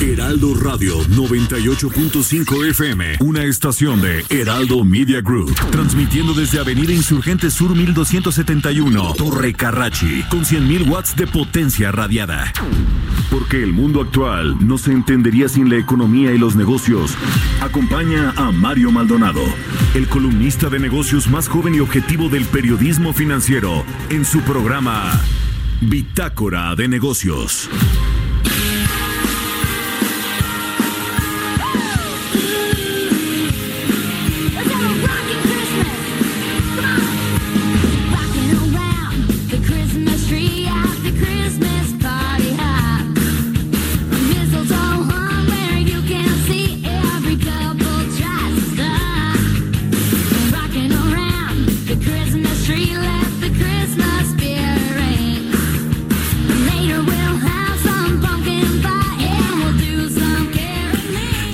Heraldo Radio 98.5 FM, una estación de Heraldo Media Group, transmitiendo desde Avenida Insurgente Sur 1271, Torre Carrachi, con 100.000 watts de potencia radiada. Porque el mundo actual no se entendería sin la economía y los negocios. Acompaña a Mario Maldonado, el columnista de negocios más joven y objetivo del periodismo financiero, en su programa Bitácora de Negocios.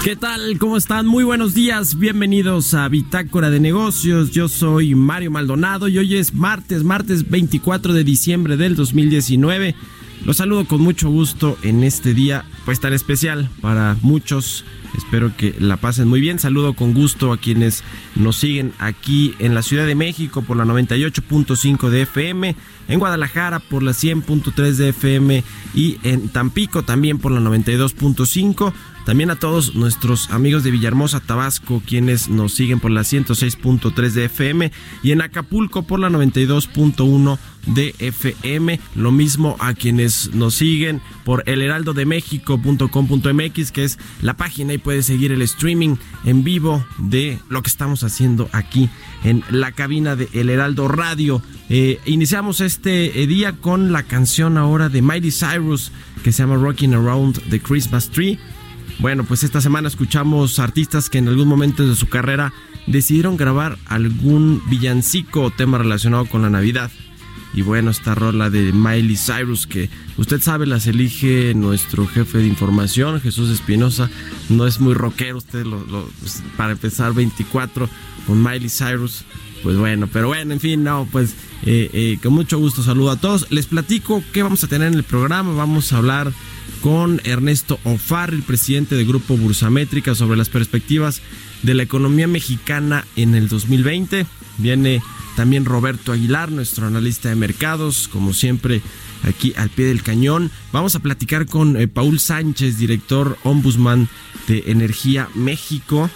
¿Qué tal? ¿Cómo están? Muy buenos días, bienvenidos a Bitácora de Negocios. Yo soy Mario Maldonado y hoy es martes 24 de diciembre del 2019. Los saludo con mucho gusto en este día pues tan especial para muchos. Espero que la pasen muy bien. Saludo con gusto a quienes nos siguen aquí en la Ciudad de México por la 98.5 de FM, en Guadalajara por la 100.3 de FM y en Tampico también por la 92.5. También a todos nuestros amigos de Villahermosa, Tabasco, quienes nos siguen por la 106.3 de FM y en Acapulco por la 92.1 de FM. Lo mismo a quienes nos siguen por elheraldodemexico.com.mx, que es la página y puedes seguir el streaming en vivo de lo que estamos haciendo aquí en la cabina de El Heraldo Radio. Iniciamos este día con la canción ahora de Miley Cyrus que se llama Rocking Around the Christmas Tree. Bueno, pues esta semana escuchamos artistas que en algún momento de su carrera decidieron grabar algún villancico o tema relacionado con la Navidad. Y bueno, esta rola de Miley Cyrus que usted sabe las elige nuestro jefe de información, Jesús Espinosa. No es muy rockero, usted para empezar 24 con Miley Cyrus. Pues bueno, pero bueno, en fin, no, pues con mucho gusto saludo a todos. Les platico qué vamos a tener en el programa. Vamos a hablar con Ernesto O'Farrill, presidente del Grupo Bursamétrica, sobre las perspectivas de la economía mexicana en el 2020. Viene también Roberto Aguilar, nuestro analista de mercados, como siempre aquí al pie del cañón. Vamos a platicar con Paul Sánchez, director Ombudsman de Energía México,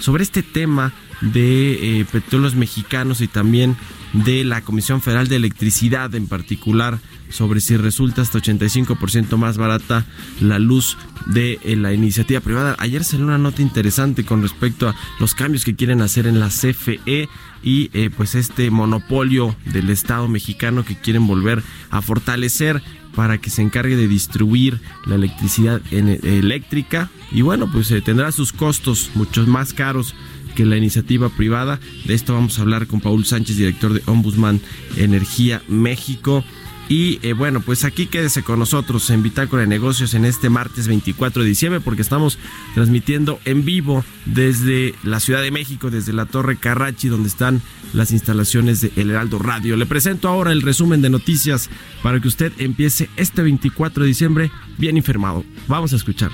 sobre este tema de petróleos mexicanos y también de la Comisión Federal de Electricidad, en particular sobre si resulta hasta 85% más barata la luz de la iniciativa privada. Ayer salió una nota interesante con respecto a los cambios que quieren hacer en la CFE y pues este monopolio del Estado mexicano que quieren volver a fortalecer para que se encargue de distribuir la electricidad eléctrica. Y bueno, pues tendrá sus costos mucho más caros que la iniciativa privada. De esto vamos a hablar con Paul Sánchez, director de Ombudsman Energía México. Y bueno, pues aquí quédese con nosotros en Bitácora de Negocios en este martes 24 de diciembre, porque estamos transmitiendo en vivo desde la Ciudad de México, desde la Torre Carrachi, donde están las instalaciones de El Heraldo Radio. Le presento ahora el resumen de noticias para que usted empiece este 24 de diciembre bien informado. Vamos a escuchar.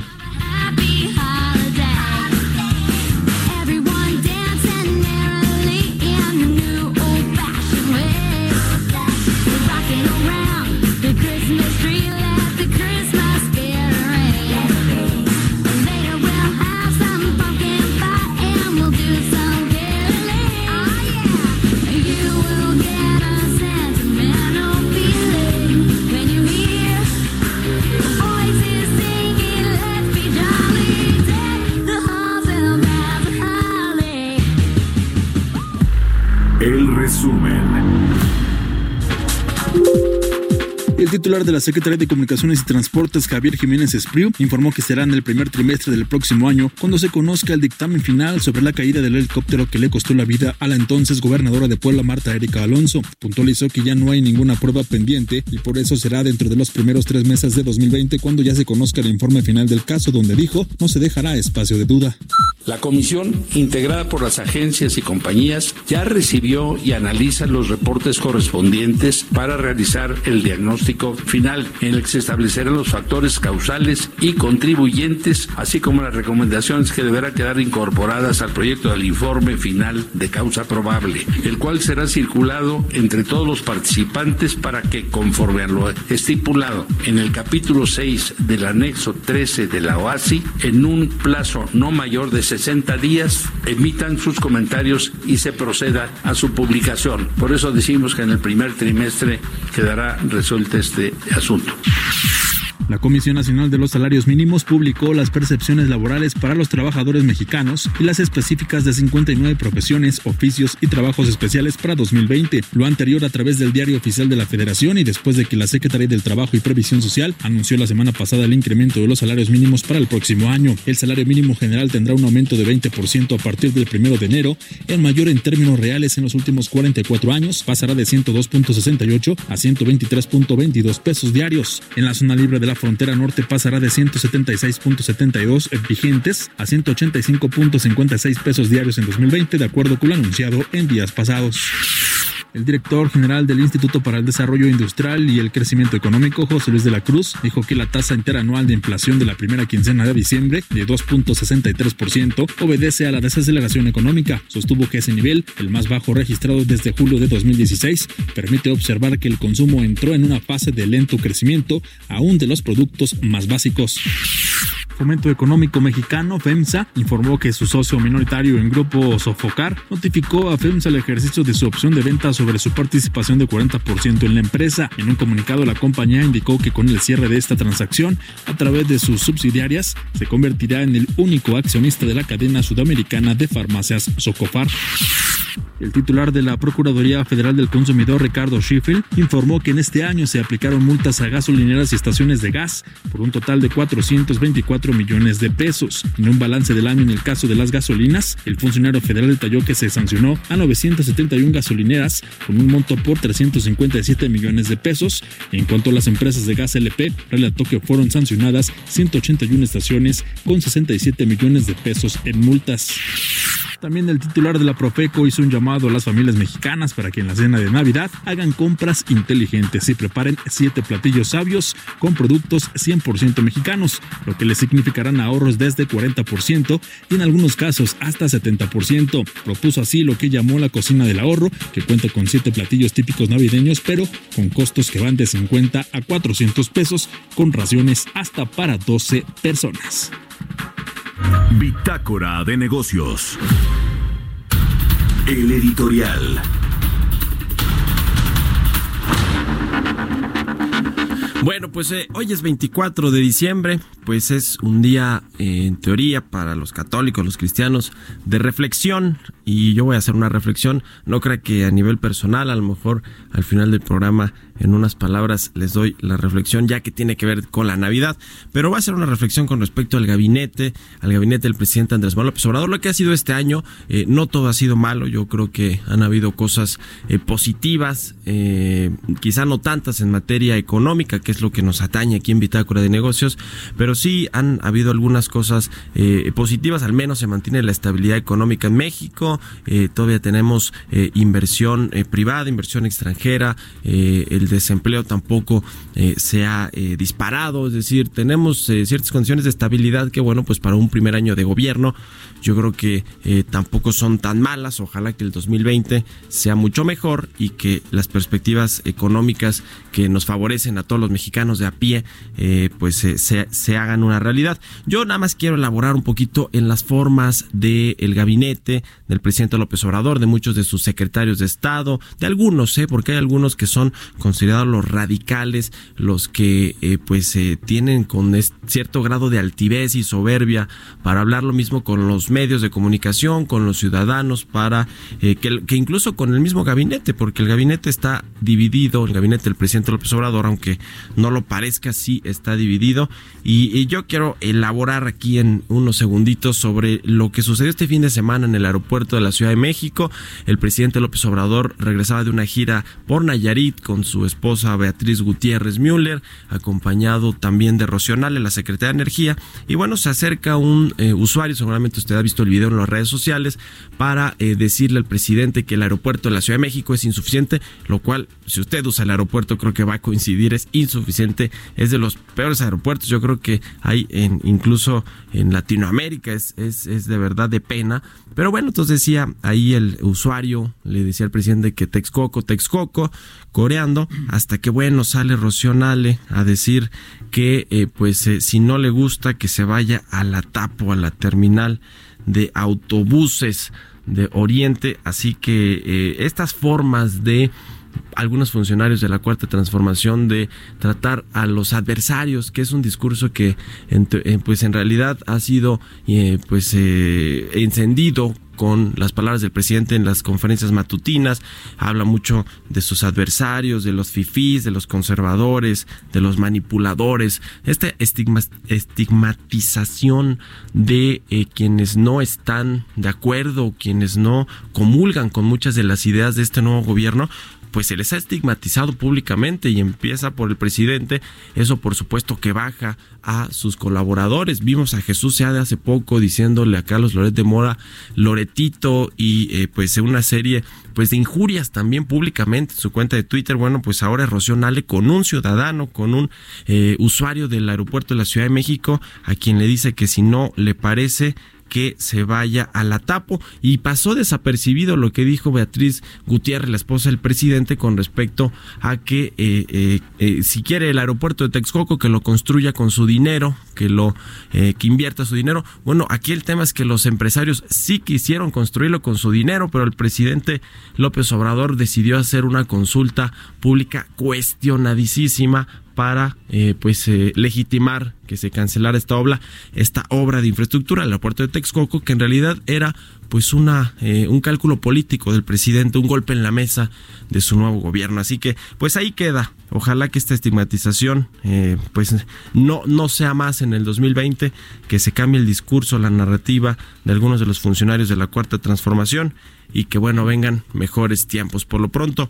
Always is thinking, let's be jolly. titular de la Secretaría de Comunicaciones y Transportes, Javier Jiménez Espriu, informó que será en el primer trimestre del próximo año cuando se conozca el dictamen final sobre la caída del helicóptero que le costó la vida a la entonces gobernadora de Puebla, Marta Erika Alonso. Puntualizó que ya no hay ninguna prueba pendiente y por eso será dentro de los primeros 3 meses de 2020 cuando ya se conozca el informe final del caso, donde dijo no se dejará espacio de duda. La comisión, integrada por las agencias y compañías, ya recibió y analiza los reportes correspondientes para realizar el diagnóstico final, en el que se establecerán los factores causales y contribuyentes, así como las recomendaciones que deberán quedar incorporadas al proyecto del informe final de causa probable, el cual será circulado entre todos los participantes para que, conforme a lo estipulado en el capítulo 6 del anexo 13 de la OASI, en un plazo no mayor de 60 días emitan sus comentarios y se proceda a su publicación. Por eso decimos que en el primer trimestre quedará resuelto este asunto. La Comisión Nacional de los Salarios Mínimos publicó las percepciones laborales para los trabajadores mexicanos y las específicas de 59 profesiones, oficios y trabajos especiales para 2020, lo anterior a través del Diario Oficial de la Federación y después de que la Secretaría del Trabajo y Previsión Social anunció la semana pasada el incremento de los salarios mínimos para el próximo año. El salario mínimo general tendrá un aumento de 20% a partir del 1 de enero, el mayor en términos reales en los últimos 44 años, pasará de 102.68 a 123.22 pesos diarios. En la zona libre de la frontera norte pasará de 176.72 vigentes a 185.56 pesos diarios en 2020, de acuerdo con lo anunciado en días pasados. El director general del Instituto para el Desarrollo Industrial y el Crecimiento Económico, José Luis de la Cruz, dijo que la tasa interanual de inflación de la primera quincena de diciembre, de 2.63%, obedece a la desaceleración económica. Sostuvo que ese nivel, el más bajo registrado desde julio de 2016, permite observar que el consumo entró en una fase de lento crecimiento, aún de los productos más básicos. Fomento Económico Mexicano, FEMSA, informó que su socio minoritario en Grupo Sofocar notificó a FEMSA el ejercicio de su opción de venta sobre su participación de 40% en la empresa. En un comunicado, la compañía indicó que con el cierre de esta transacción, a través de sus subsidiarias, se convertirá en el único accionista de la cadena sudamericana de farmacias Socofar. El titular de la Procuraduría Federal del Consumidor, Ricardo Sheffield, informó que en este año se aplicaron multas a gasolineras y estaciones de gas por un total de 424 millones de pesos. En un balance del año en el caso de las gasolinas, el funcionario federal detalló que se sancionó a 971 gasolineras con un monto por 357 millones de pesos. En cuanto a las empresas de gas LP, relató que fueron sancionadas 181 estaciones con 67 millones de pesos en multas. También el titular de la Profeco hizo un llamado a las familias mexicanas para que en la cena de Navidad hagan compras inteligentes y preparen 7 platillos sabios con productos 100% mexicanos, lo que les significarán ahorros desde 40% y en algunos casos hasta 70%. Propuso así lo que llamó la cocina del ahorro, que cuenta con 7 platillos típicos navideños, pero con costos que van de 50 a 400 pesos, con raciones hasta para 12 personas. Bitácora de Negocios. El editorial. Bueno, pues hoy es 24 de diciembre, pues es un día en teoría para los católicos, los cristianos, de reflexión, y yo voy a hacer una reflexión. No crea que a nivel personal, a lo mejor al final del programa en unas palabras les doy la reflexión, ya que tiene que ver con la Navidad, pero va a ser una reflexión con respecto al gabinete del presidente Andrés Manuel López Obrador, lo que ha sido este año. No todo ha sido malo, yo creo que han habido cosas positivas, quizá no tantas en materia económica, que es lo que nos atañe aquí en Bitácora de Negocios, pero sí han habido algunas cosas positivas. Al menos se mantiene la estabilidad económica en México, todavía tenemos inversión privada, inversión extranjera, el desempleo tampoco se ha disparado, es decir, tenemos ciertas condiciones de estabilidad que, bueno, pues para un primer año de gobierno yo creo que tampoco son tan malas. Ojalá que el 2020 sea mucho mejor y que las perspectivas económicas que nos favorecen a todos los mexicanos de a pie, pues se hagan una realidad. Yo nada más quiero elaborar un poquito en las formas del gabinete del presidente López Obrador, de muchos de sus secretarios de Estado, de algunos, porque hay algunos que son considerados los radicales, los que tienen con cierto grado de altivez y soberbia para hablar lo mismo con los medios de comunicación, con los ciudadanos, para que incluso con el mismo gabinete, porque el gabinete está dividido, el gabinete del presidente López Obrador, aunque no lo parezca, sí está dividido. Y yo quiero elaborar aquí en unos segunditos sobre lo que sucedió este fin de semana en el aeropuerto de la Ciudad de México. El presidente López Obrador regresaba de una gira por Nayarit con su esposa Beatriz Gutiérrez Müller, acompañado también de Rocío Nahle, la secretaria de Energía. Y bueno, se acerca un usuario, seguramente usted ha visto el video en las redes sociales, para decirle al presidente que el aeropuerto de la Ciudad de México es insuficiente, lo cual, si usted usa el aeropuerto, creo que va a coincidir, es insuficiente, es de los peores aeropuertos, yo creo que hay incluso en Latinoamérica, es de verdad de pena. Pero bueno, entonces decía ahí el usuario, le decía al presidente que Texcoco, Texcoco, coreando, hasta que bueno, sale Rocío Nahle a decir que si no le gusta, que se vaya a la TAPO, a la terminal de autobuses de Oriente. Así que estas formas de algunos funcionarios de la Cuarta Transformación de tratar a los adversarios, que es un discurso que en realidad ha sido encendido con las palabras del presidente en las conferencias matutinas. Habla mucho de sus adversarios, de los fifís, de los conservadores, de los manipuladores. Esta estigmatización de quienes no están de acuerdo, quienes no comulgan con muchas de las ideas de este nuevo gobierno, pues se les ha estigmatizado públicamente, y empieza por el presidente. Eso por supuesto que baja a sus colaboradores. Vimos a Jesús Seade hace poco diciéndole a Carlos Loret de Mola Loretito, y una serie de injurias también públicamente en su cuenta de Twitter. Bueno, pues ahora Rocío Nahle con un ciudadano, con un usuario del aeropuerto de la Ciudad de México, a quien le dice que si no le parece, que se vaya a la TAPO. Y pasó desapercibido lo que dijo Beatriz Gutiérrez, la esposa del presidente, con respecto a que si quiere el aeropuerto de Texcoco, que lo construya con su dinero, que invierta su dinero. Bueno, aquí el tema es que los empresarios sí quisieron construirlo con su dinero, pero el presidente López Obrador decidió hacer una consulta pública cuestionadísima para legitimar que se cancelara esta obra de infraestructura al aeropuerto de Texcoco, que en realidad era un cálculo político del presidente, un golpe en la mesa de su nuevo gobierno. Así que ahí queda. Ojalá que esta estigmatización no sea más en el 2020, que se cambie el discurso, la narrativa de algunos de los funcionarios de la Cuarta Transformación, y que vengan mejores tiempos. Por lo pronto,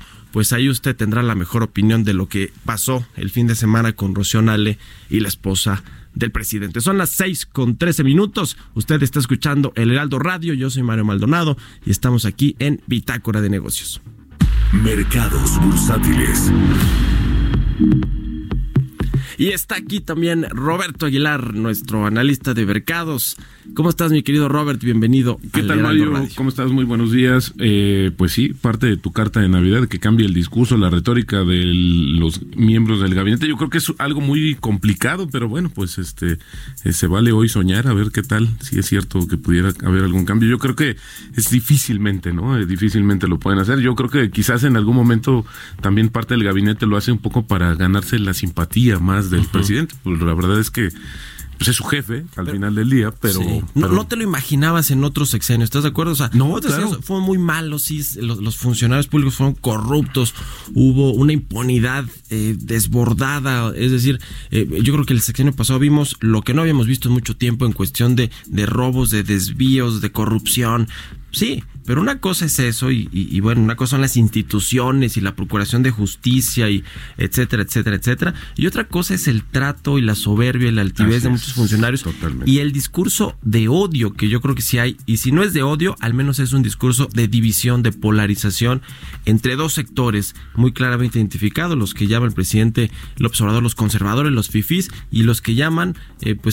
ahí usted tendrá la mejor opinión de lo que pasó el fin de semana con Rocío Nahle y la esposa del presidente. Son las 6:13. Usted está escuchando El Heraldo Radio. Yo soy Mario Maldonado y estamos aquí en Bitácora de Negocios. Mercados bursátiles. Y está aquí también Roberto Aguilar, nuestro analista de mercados. ¿Cómo estás, mi querido Robert? Bienvenido. ¿Qué tal, Mario? ¿Cómo estás? Muy buenos días. Pues sí, parte de tu carta de Navidad, que cambia el discurso, la retórica de los miembros del gabinete. Yo creo que es algo muy complicado, pero bueno, se vale hoy soñar, a ver qué tal, si es cierto que pudiera haber algún cambio. Yo creo que es difícilmente, ¿no? Difícilmente lo pueden hacer. Yo creo que quizás en algún momento también parte del gabinete lo hace un poco para ganarse la simpatía más del presidente. Pues la verdad es que es su jefe al final del día, pero... Sí. No te lo imaginabas en otros sexenios, ¿estás de acuerdo? O sea, no, claro. Fue muy malo, sí, los funcionarios públicos fueron corruptos, hubo una impunidad desbordada, es decir, yo creo que el sexenio pasado vimos lo que no habíamos visto en mucho tiempo en cuestión de robos, de desvíos, de corrupción. Sí, pero una cosa es eso y bueno, una cosa son las instituciones y la procuración de justicia y etcétera, etcétera, etcétera. Y otra cosa es el trato y la soberbia y la altivez de muchos funcionarios. Totalmente. Y el discurso de odio, que yo creo que sí hay, y si no es de odio, al menos es un discurso de división, de polarización entre dos sectores muy claramente identificados, los que llama el presidente López Obrador los conservadores, los fifís, y los que llaman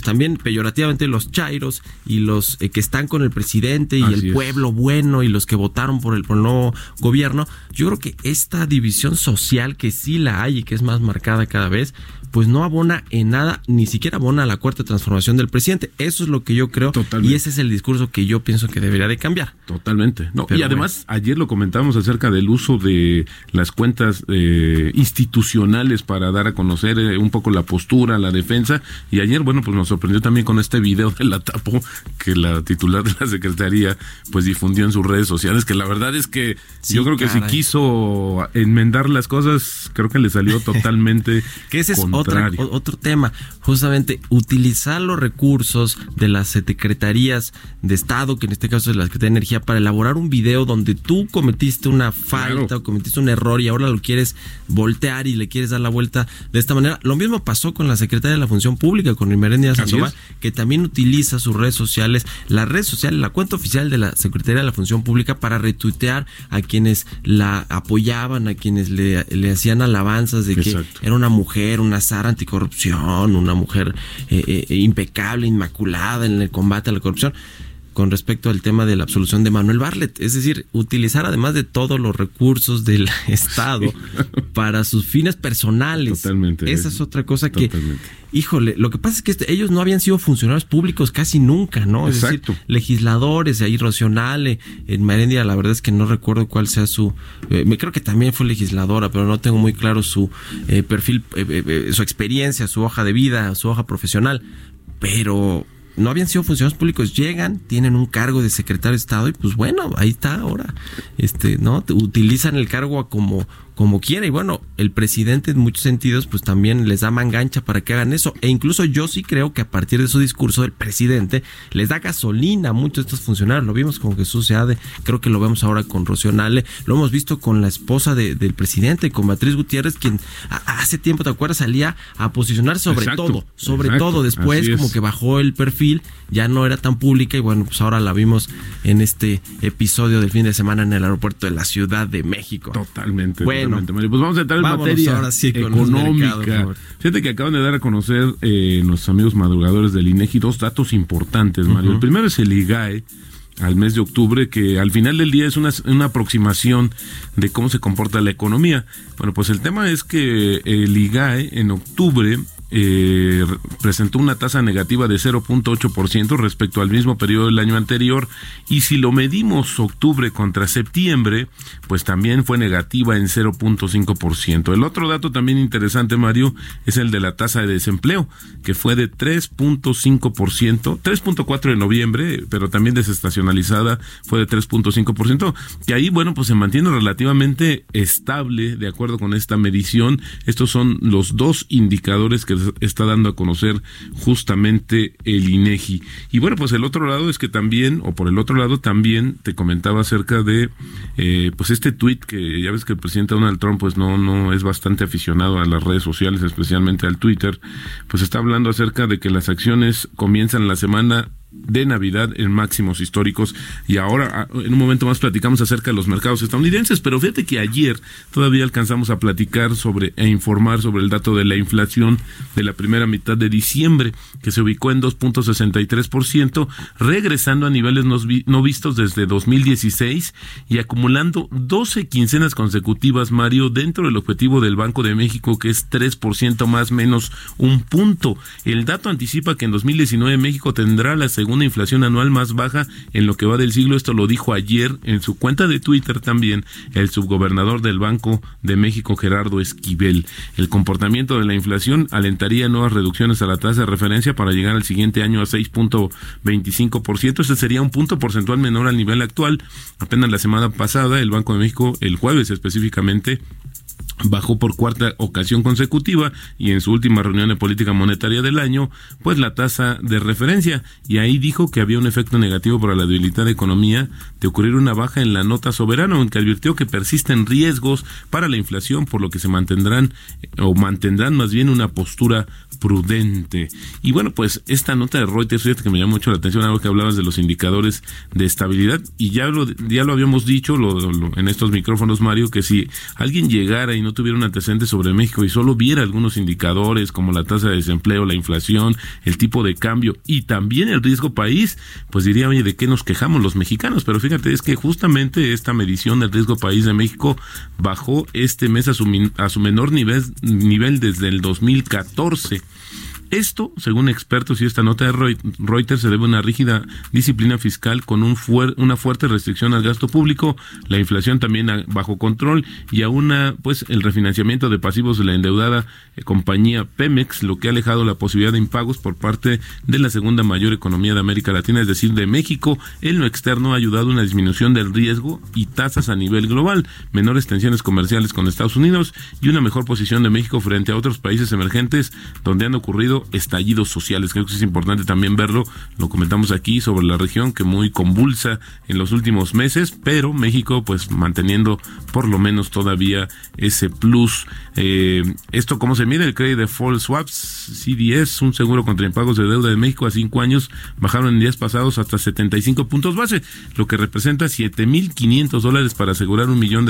también peyorativamente los chairos y los que están con el presidente y el pueblo bueno y los que votaron por el nuevo gobierno. Yo creo que esta división social, que sí la hay y que es más marcada cada vez, pues no abona en nada, ni siquiera abona a la cuarta transformación del presidente. Eso es lo que yo creo. Totalmente. Y ese es el discurso que yo pienso que debería de cambiar. Totalmente. No, y además, ayer lo comentábamos acerca del uso de las cuentas institucionales para dar a conocer un poco la postura, la defensa. Y ayer, bueno, pues nos sorprendió también con este video de la TAPO que la titular de la Secretaría pues difundió en sus redes sociales, que la verdad es que sí, yo creo que si quiso enmendar las cosas, creo que le salió totalmente que ese contrario. Es otro tema, justamente utilizar los recursos de las secretarías de Estado, que en este caso es la Secretaría de Energía, para elaborar un video donde tú cometiste una falta, claro, o cometiste un error y ahora lo quieres voltear y le quieres dar la vuelta de esta manera. Lo mismo pasó con la Secretaria de la Función Pública, con Imerendira Sandoval, que también utiliza sus redes sociales, la red social, la cuenta oficial de la Secretaría de la Función Pública, para retuitear a quienes la apoyaban, a quienes le hacían alabanzas de Exacto. que era una mujer, una Sara anticorrupción, una mujer impecable, inmaculada en el combate a la corrupción, con respecto al tema de la absolución de Manuel Bartlett. Es decir, utilizar además de todos los recursos del Estado sí. para sus fines personales. Totalmente. Esa es otra cosa totalmente. Que, híjole, lo que pasa es que ellos no habían sido funcionarios públicos casi nunca, ¿no? Exacto. Es decir, legisladores, de ahí Rocío Nahle, en Marendia, la verdad es que no recuerdo cuál sea su... creo que también fue legisladora, pero no tengo muy claro su perfil, su experiencia, su hoja de vida, su hoja profesional, pero... no habían sido funcionarios públicos, llegan, tienen un cargo de secretario de Estado y pues bueno, ahí está ahora, ¿no? Utilizan el cargo como quiera y bueno, el presidente en muchos sentidos pues también les da mangancha para que hagan eso, e incluso yo sí creo que a partir de su discurso el presidente les da gasolina a muchos de estos funcionarios. Lo vimos con Jesús Seade, creo que lo vemos ahora con Rocío Nahle, lo hemos visto con la esposa del presidente, con Beatriz Gutiérrez, quien hace tiempo, ¿te acuerdas? Salía a posicionar sobre exacto, todo, sobre exacto, todo, después como que bajó el perfil, ya no era tan pública y bueno, pues ahora la vimos en este episodio del fin de semana en el aeropuerto de la Ciudad de México. Totalmente. Bueno, pues vamos a entrar en materia ahora sí, económica. Mercados, fíjate que acaban de dar a conocer nuestros amigos madrugadores del INEGI dos datos importantes, Mario. Uh-huh. El primero es el IGAE al mes de octubre, que al final del día es una aproximación de cómo se comporta la economía. Bueno, pues el tema es que el IGAE en octubre presentó una tasa negativa de 0.8% respecto al mismo periodo del año anterior, y si lo medimos octubre contra septiembre, pues también fue negativa en 0.5%. El otro dato también interesante, Mario, es el de la tasa de desempleo, que fue de 3.5%, 3.4% en noviembre, pero también desestacionalizada fue de 3.5%, que ahí, bueno, pues se mantiene relativamente estable de acuerdo con esta medición. Estos son los dos indicadores que está dando a conocer justamente el INEGI. Y bueno, pues el otro lado es que también, o por el otro lado también, te comentaba acerca de pues este tuit, que ya ves que el presidente Donald Trump pues no es bastante aficionado a las redes sociales, especialmente al Twitter, pues está hablando acerca de que las acciones comienzan la semana de Navidad en máximos históricos. Y ahora en un momento más platicamos acerca de los mercados estadounidenses, pero fíjate que ayer todavía alcanzamos a platicar sobre e informar sobre el dato de la inflación de la primera mitad de diciembre, que se ubicó en 2.63%, regresando a niveles no vistos desde 2016 y acumulando 12 quincenas consecutivas, Mario, dentro del objetivo del Banco de México, que es 3% más menos un punto. El dato anticipa que en 2019 México tendrá la segunda inflación anual más baja en lo que va del siglo. Esto lo dijo ayer en su cuenta de Twitter también el subgobernador del Banco de México, Gerardo Esquivel. El comportamiento de la inflación alentaría nuevas reducciones a la tasa de referencia para llegar al siguiente año a 6.25%. Ese sería un punto porcentual menor al nivel actual. Apenas la semana pasada el Banco de México, el jueves específicamente, bajó por cuarta ocasión consecutiva, y en su última reunión de política monetaria del año, pues la tasa de referencia, y ahí dijo que había un efecto negativo para la debilitada economía de ocurrir una baja en la nota soberana, aunque advirtió que persisten riesgos para la inflación, por lo que se mantendrán más bien una postura prudente. Y bueno, pues esta nota de Reuters, fíjate que me llamó mucho la atención algo que hablabas de los indicadores de estabilidad, y ya lo habíamos dicho en estos micrófonos, Mario, que si alguien llega llegara y no tuviera un antecedente sobre México y solo viera algunos indicadores como la tasa de desempleo, la inflación, el tipo de cambio y también el riesgo país, pues diría, oye, ¿de qué nos quejamos los mexicanos? Pero fíjate, es que justamente esta medición del riesgo país de México bajó este mes a su menor nivel desde el 2014. Esto, según expertos y esta nota de Reuters, se debe a una rígida disciplina fiscal con una fuerte restricción al gasto público, la inflación también bajo control y a el refinanciamiento de pasivos de la endeudada compañía Pemex, lo que ha alejado la posibilidad de impagos por parte de la segunda mayor economía de América Latina, es decir, de México. En lo externo ha ayudado una disminución del riesgo y tasas a nivel global, menores tensiones comerciales con Estados Unidos y una mejor posición de México frente a otros países emergentes donde han ocurrido estallidos sociales. Creo que es importante también verlo, lo comentamos aquí sobre la región que muy convulsa en los últimos meses, pero México pues manteniendo por lo menos todavía ese plus. Esto cómo se mide, el crédito de Default Swaps, CDS, un seguro contra impagos de deuda de México a 5 años, bajaron en días pasados hasta 75 puntos base, lo que representa $7,500 para asegurar $1 millón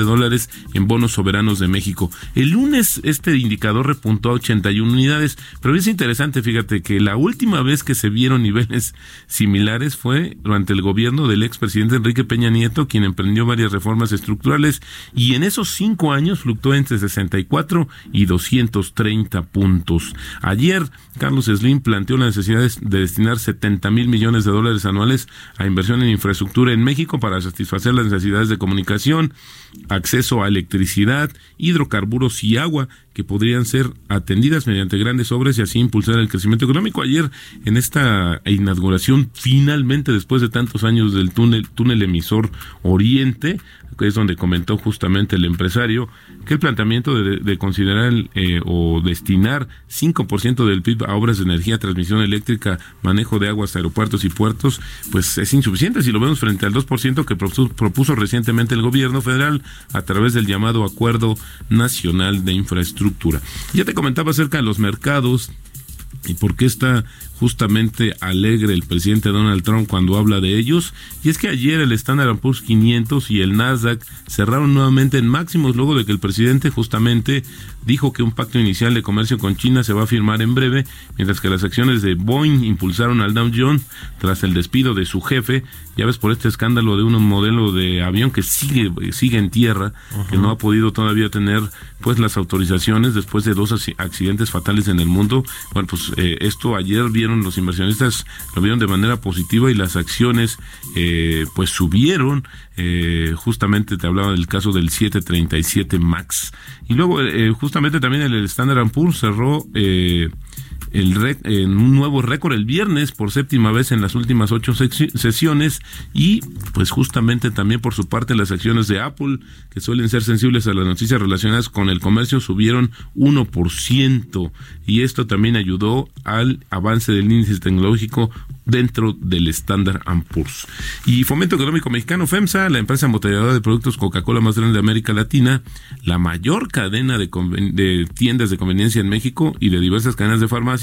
en bonos soberanos de México. El lunes este indicador repuntó a 81 unidades, pero es interesante. Fíjate que la última vez que se vieron niveles similares fue durante el gobierno del expresidente Enrique Peña Nieto, quien emprendió varias reformas estructurales y en esos 5 años fluctuó entre 64 y 230 puntos. Ayer, Carlos Slim planteó la necesidad de destinar $70,000 millones anuales a inversión en infraestructura en México para satisfacer las necesidades de comunicación, acceso a electricidad, hidrocarburos y agua, que podrían ser atendidas mediante grandes obras y así impulsar el crecimiento económico. Ayer, en esta inauguración, finalmente, después de tantos años del túnel emisor Oriente, que es donde comentó justamente el empresario, que el planteamiento de considerar o destinar 5% del PIB a obras de energía, transmisión eléctrica, manejo de aguas, aeropuertos y puertos, pues es insuficiente si lo vemos frente al 2% que propuso recientemente el gobierno federal a través del llamado Acuerdo Nacional de Infraestructura. Ya te comentaba acerca de los mercados y por qué está justamente alegre el presidente Donald Trump cuando habla de ellos, y es que ayer el Standard & Poor's 500 y el Nasdaq cerraron nuevamente en máximos luego de que el presidente justamente dijo que un pacto inicial de comercio con China se va a firmar en breve, mientras que las acciones de Boeing impulsaron al Dow Jones tras el despido de su jefe, ya ves, por este escándalo de un modelo de avión que sigue en tierra, uh-huh, que no ha podido todavía tener pues las autorizaciones después de 2 accidentes fatales en el mundo. Bueno, pues esto ayer los inversionistas lo vieron de manera positiva y las acciones pues subieron. Justamente te hablaba del caso del 737 MAX. Y luego justamente también el Standard & Poor's cerró en un nuevo récord el viernes por séptima vez en las últimas 8 sesiones, y pues justamente también por su parte las acciones de Apple, que suelen ser sensibles a las noticias relacionadas con el comercio, subieron 1%, y esto también ayudó al avance del índice tecnológico dentro del Standard & Poor's. Y Fomento Económico Mexicano, FEMSA, la empresa embotelladora de productos Coca-Cola más grande de América Latina, la mayor cadena de tiendas de conveniencia en México y de diversas cadenas de farmacia,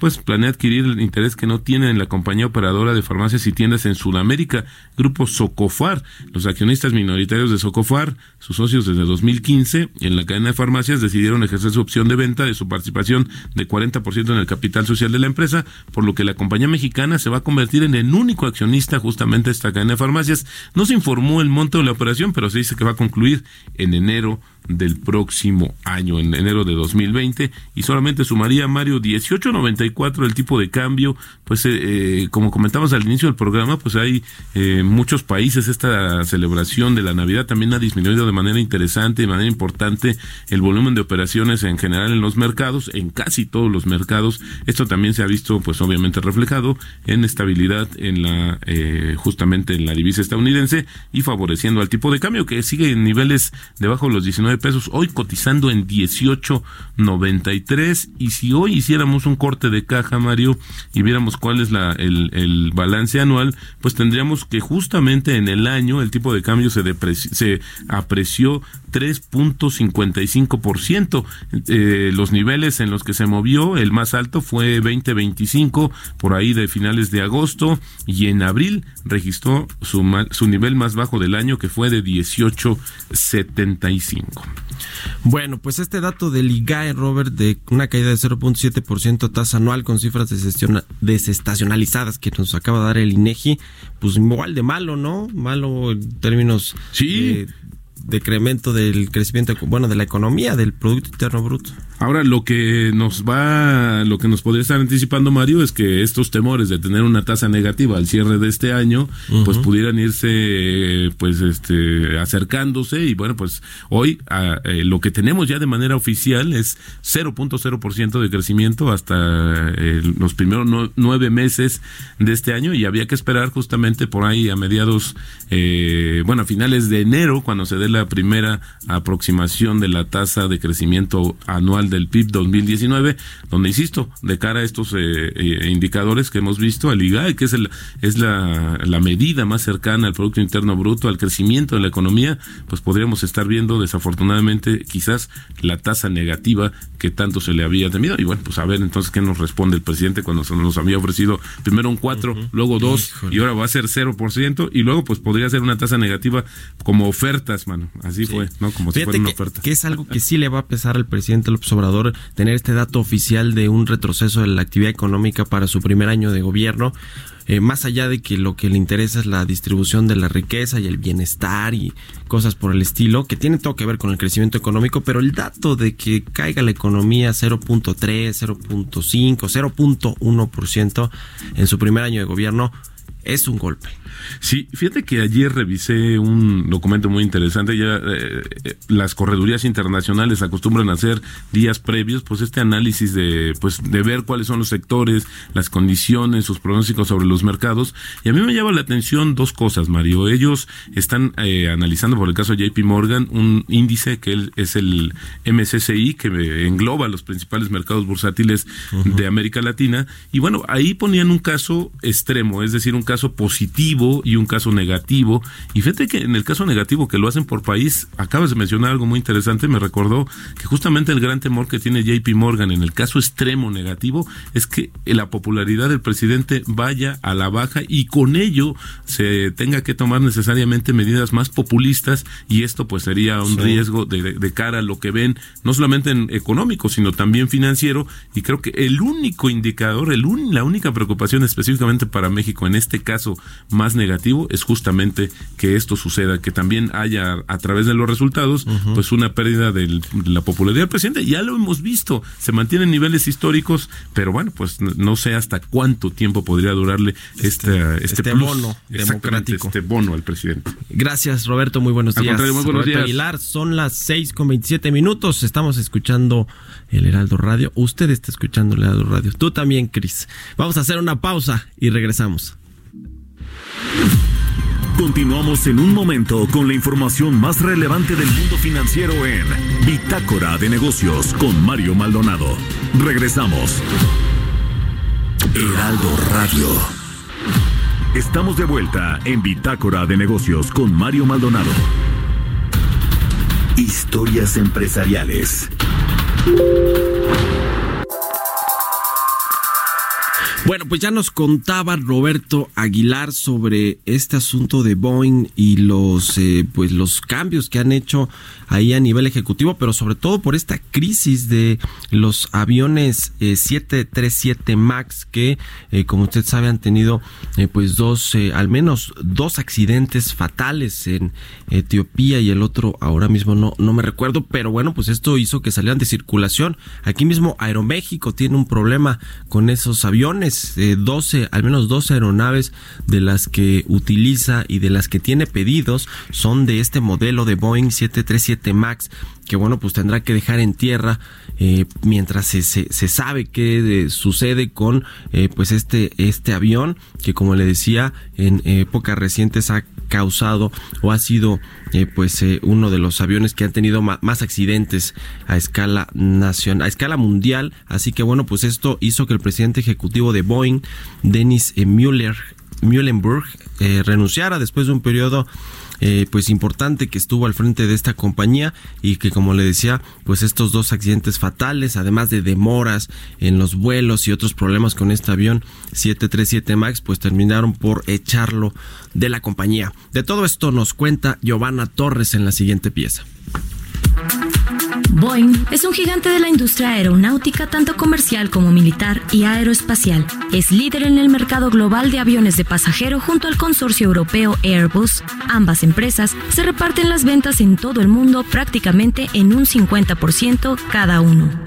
pues planea adquirir el interés que no tiene en la compañía operadora de farmacias y tiendas en Sudamérica, Grupo Socofar. Los accionistas minoritarios de Socofar, sus socios desde 2015 en la cadena de farmacias, decidieron ejercer su opción de venta de su participación de 40% en el capital social de la empresa, por lo que la compañía mexicana se va a convertir en el único accionista justamente de esta cadena de farmacias. No se informó el monto de la operación, pero se dice que va a concluir en enero del próximo año, en enero de 2020, y solamente sumaría, Mario, 18.94 el tipo de cambio. Pues como comentamos al inicio del programa, pues hay muchos países, esta celebración de la Navidad también ha disminuido de manera interesante, de manera importante, el volumen de operaciones en general en los mercados, en casi todos los mercados. Esto también se ha visto pues obviamente reflejado en estabilidad en la justamente en la divisa estadounidense, y favoreciendo al tipo de cambio, que sigue en niveles debajo de los 19 pesos, hoy cotizando en 18.93. Y si hoy hiciéramos un corte de caja, Mario, y viéramos cuál es el balance anual, pues tendríamos que justamente en el año el tipo de cambio se apreció 3.55%. Los niveles en los que se movió, el más alto fue 20.25 por ahí de finales de agosto, y en abril registró su nivel más bajo del año, que fue de 18.75. Bueno, pues este dato del IGAE, Robert, de una caída de 0.7% tasa anual con cifras desestacionalizadas que nos acaba de dar el INEGI, pues igual de malo, ¿no? Malo en términos... Sí. Decremento del crecimiento, bueno, de la economía, del Producto Interno Bruto. Ahora, lo que nos podría estar anticipando, Mario, es que estos temores de tener una tasa negativa al cierre de este año, pues pudieran irse, pues, acercándose, y bueno, pues hoy lo que tenemos ya de manera oficial es 0.0% de crecimiento hasta los primeros 9 meses de este año, y había que esperar justamente por ahí a mediados, a finales de enero, cuando se dé la primera aproximación de la tasa de crecimiento anual del PIB 2019, donde, insisto, de cara a estos indicadores que hemos visto, al IGAE, que es la medida más cercana al Producto Interno Bruto, al crecimiento de la economía, pues podríamos estar viendo, desafortunadamente, quizás la tasa negativa que tanto se le había temido. Y bueno, pues a ver entonces qué nos responde el presidente cuando se nos había ofrecido primero un 4, luego 2, y ahora va a ser 0%, y luego pues podría ser una tasa negativa como ofertas, mano. Así sí fue, ¿no? Como si fuera una oferta. Que es algo que sí le va a pesar al presidente López Obrador, tener este dato oficial de un retroceso de la actividad económica para su primer año de gobierno, más allá de que lo que le interesa es la distribución de la riqueza y el bienestar y cosas por el estilo, que tiene todo que ver con el crecimiento económico, pero el dato de que caiga la economía 0.3, 0.5, 0.1% en su primer año de gobierno es un golpe. Sí, fíjate que ayer revisé un documento muy interesante. Ya las corredurías internacionales acostumbran a hacer días previos, pues este análisis de ver cuáles son los sectores, las condiciones, sus pronósticos sobre los mercados. Y a mí me llama la atención dos cosas, Mario. Ellos están analizando, por el caso de JP Morgan, un índice que es el MSCI, que engloba los principales mercados bursátiles de América Latina. Y bueno, ahí ponían un caso extremo, es decir, un caso positivo y un caso negativo, y fíjate que en el caso negativo, que lo hacen por país, acabas de mencionar algo muy interesante, me recordó que justamente el gran temor que tiene JP Morgan en el caso extremo negativo es que la popularidad del presidente vaya a la baja y con ello se tenga que tomar necesariamente medidas más populistas, y esto pues sería un riesgo de cara a lo que ven, no solamente en económico, sino también financiero, y creo que el único indicador, la única preocupación específicamente para México en este caso más negativo es justamente que esto suceda, que también haya a través de los resultados pues una pérdida de la popularidad del presidente. Ya lo hemos visto, se mantienen niveles históricos, pero bueno, pues no sé hasta cuánto tiempo podría durarle este bono democrático, este bono al presidente. Gracias, Roberto, muy buenos días. Roberto Aguilar, son las 6:27, estamos escuchando el Heraldo Radio, usted está escuchando el Heraldo Radio, tú también, Cris. Vamos a hacer una pausa y regresamos. Continuamos en un momento con la información más relevante del mundo financiero en Bitácora de Negocios con Mario Maldonado. Regresamos. Heraldo Radio. Estamos de vuelta en Bitácora de Negocios con Mario Maldonado. Historias empresariales. Bueno, pues ya nos contaba Roberto Aguilar sobre este asunto de Boeing y los cambios que han hecho ahí a nivel ejecutivo, pero sobre todo por esta crisis de los aviones 737 MAX que, como usted sabe, han tenido al menos dos accidentes fatales en Etiopía y el otro ahora mismo no me recuerdo, pero bueno, pues esto hizo que salieran de circulación. Aquí mismo Aeroméxico tiene un problema con esos aviones. 12 aeronaves de las que utiliza y de las que tiene pedidos son de este modelo de Boeing 737 MAX, que bueno, pues tendrá que dejar en tierra mientras se sabe qué sucede con este avión, que como le decía, en épocas recientes ha causado o ha sido uno de los aviones que han tenido más accidentes a escala nacional, a escala mundial. Así que bueno, pues esto hizo que el presidente ejecutivo de Boeing, Dennis Mueller, Muhlenberg renunciara después de un periodo pues importante que estuvo al frente de esta compañía, y que, como le decía, pues estos dos accidentes fatales, además de demoras en los vuelos y otros problemas con este avión 737 MAX, pues terminaron por echarlo de la compañía. De todo esto nos cuenta Giovanna Torres en la siguiente pieza. Boeing es un gigante de la industria aeronáutica, tanto comercial como militar y aeroespacial. Es líder en el mercado global de aviones de pasajero junto al consorcio europeo Airbus. Ambas empresas se reparten las ventas en todo el mundo, prácticamente en un 50% cada uno.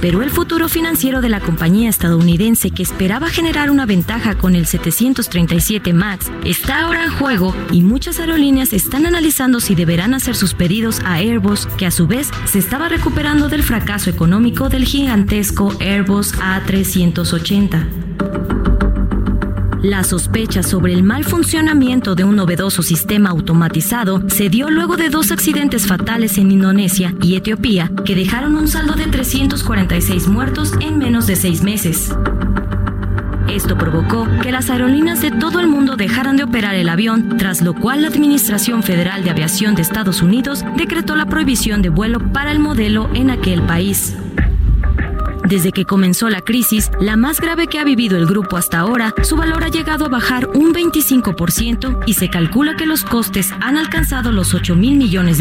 Pero el futuro financiero de la compañía estadounidense, que esperaba generar una ventaja con el 737 MAX, está ahora en juego, y muchas aerolíneas están analizando si deberán hacer sus pedidos a Airbus, que a su vez se estaba recuperando del fracaso económico del gigantesco Airbus A380. La sospecha sobre el mal funcionamiento de un novedoso sistema automatizado se dio luego de dos accidentes fatales en Indonesia y Etiopía, que dejaron un saldo de 346 muertos en menos de 6 meses. Esto provocó que las aerolíneas de todo el mundo dejaran de operar el avión, tras lo cual la Administración Federal de Aviación de Estados Unidos decretó la prohibición de vuelo para el modelo en aquel país. Desde que comenzó la crisis, la más grave que ha vivido el grupo hasta ahora, su valor ha llegado a bajar un 25% y se calcula que los costes han alcanzado los $8,000 millones.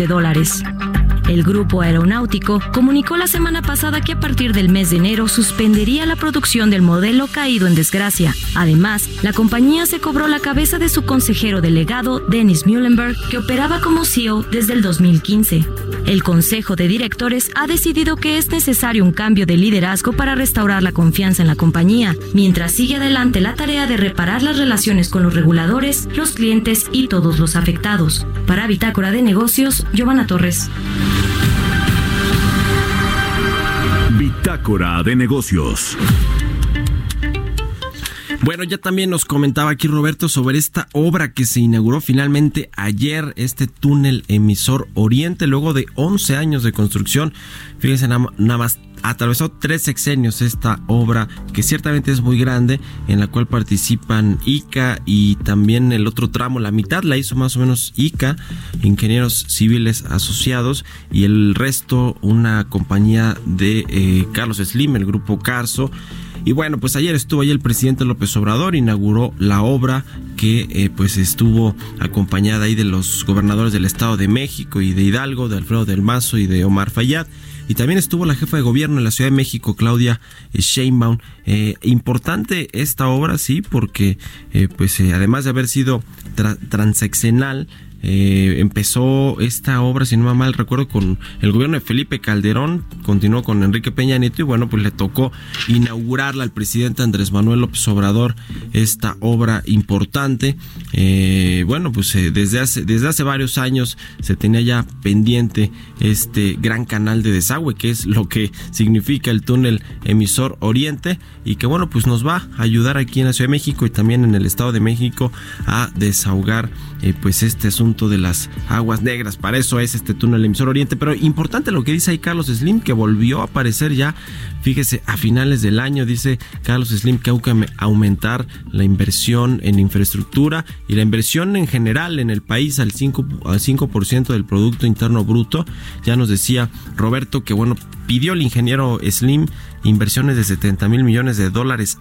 El grupo aeronáutico comunicó la semana pasada que a partir del mes de enero suspendería la producción del modelo caído en desgracia. Además, la compañía se cobró la cabeza de su consejero delegado, Dennis Muhlenberg, que operaba como CEO desde el 2015. El Consejo de Directores ha decidido que es necesario un cambio de liderazgo para restaurar la confianza en la compañía, mientras sigue adelante la tarea de reparar las relaciones con los reguladores, los clientes y todos los afectados. Para Bitácora de Negocios, Giovanna Torres. Bitácora de Negocios. Bueno, ya también nos comentaba aquí Roberto sobre esta obra que se inauguró finalmente ayer, este túnel emisor Oriente, luego de 11 años de construcción. Fíjense, nada más atravesó 3 sexenios esta obra, que ciertamente es muy grande, en la cual participan ICA y también el otro tramo, la mitad la hizo más o menos ICA, Ingenieros Civiles Asociados, y el resto una compañía de Carlos Slim, el grupo Carso. Y bueno, pues ayer estuvo ahí el presidente López Obrador, inauguró la obra que pues estuvo acompañada ahí de los gobernadores del Estado de México y de Hidalgo, de Alfredo del Mazo y de Omar Fayad. Y también estuvo la jefa de gobierno de la Ciudad de México, Claudia Sheinbaum. Importante esta obra, sí, porque además de haber sido transeccional, empezó esta obra, si no mal recuerdo, con el gobierno de Felipe Calderón, continuó con Enrique Peña Nieto, y bueno, pues le tocó inaugurarla al presidente Andrés Manuel López Obrador, esta obra importante. Desde hace varios años se tenía ya pendiente este gran canal de desagüe, que es lo que significa el túnel emisor Oriente, y que bueno, pues nos va a ayudar aquí en la Ciudad de México y también en el Estado de México a desahogar pues este asunto de las aguas negras. Para eso es este túnel emisor Oriente. Pero importante lo que dice ahí Carlos Slim, que volvió a aparecer ya, fíjese, a finales del año. Dice Carlos Slim que hay que aumentar la inversión en infraestructura y la inversión en general en el país al 5% del Producto Interno Bruto. Ya nos decía Roberto que bueno, pidió el ingeniero Slim inversiones de $70,000 millones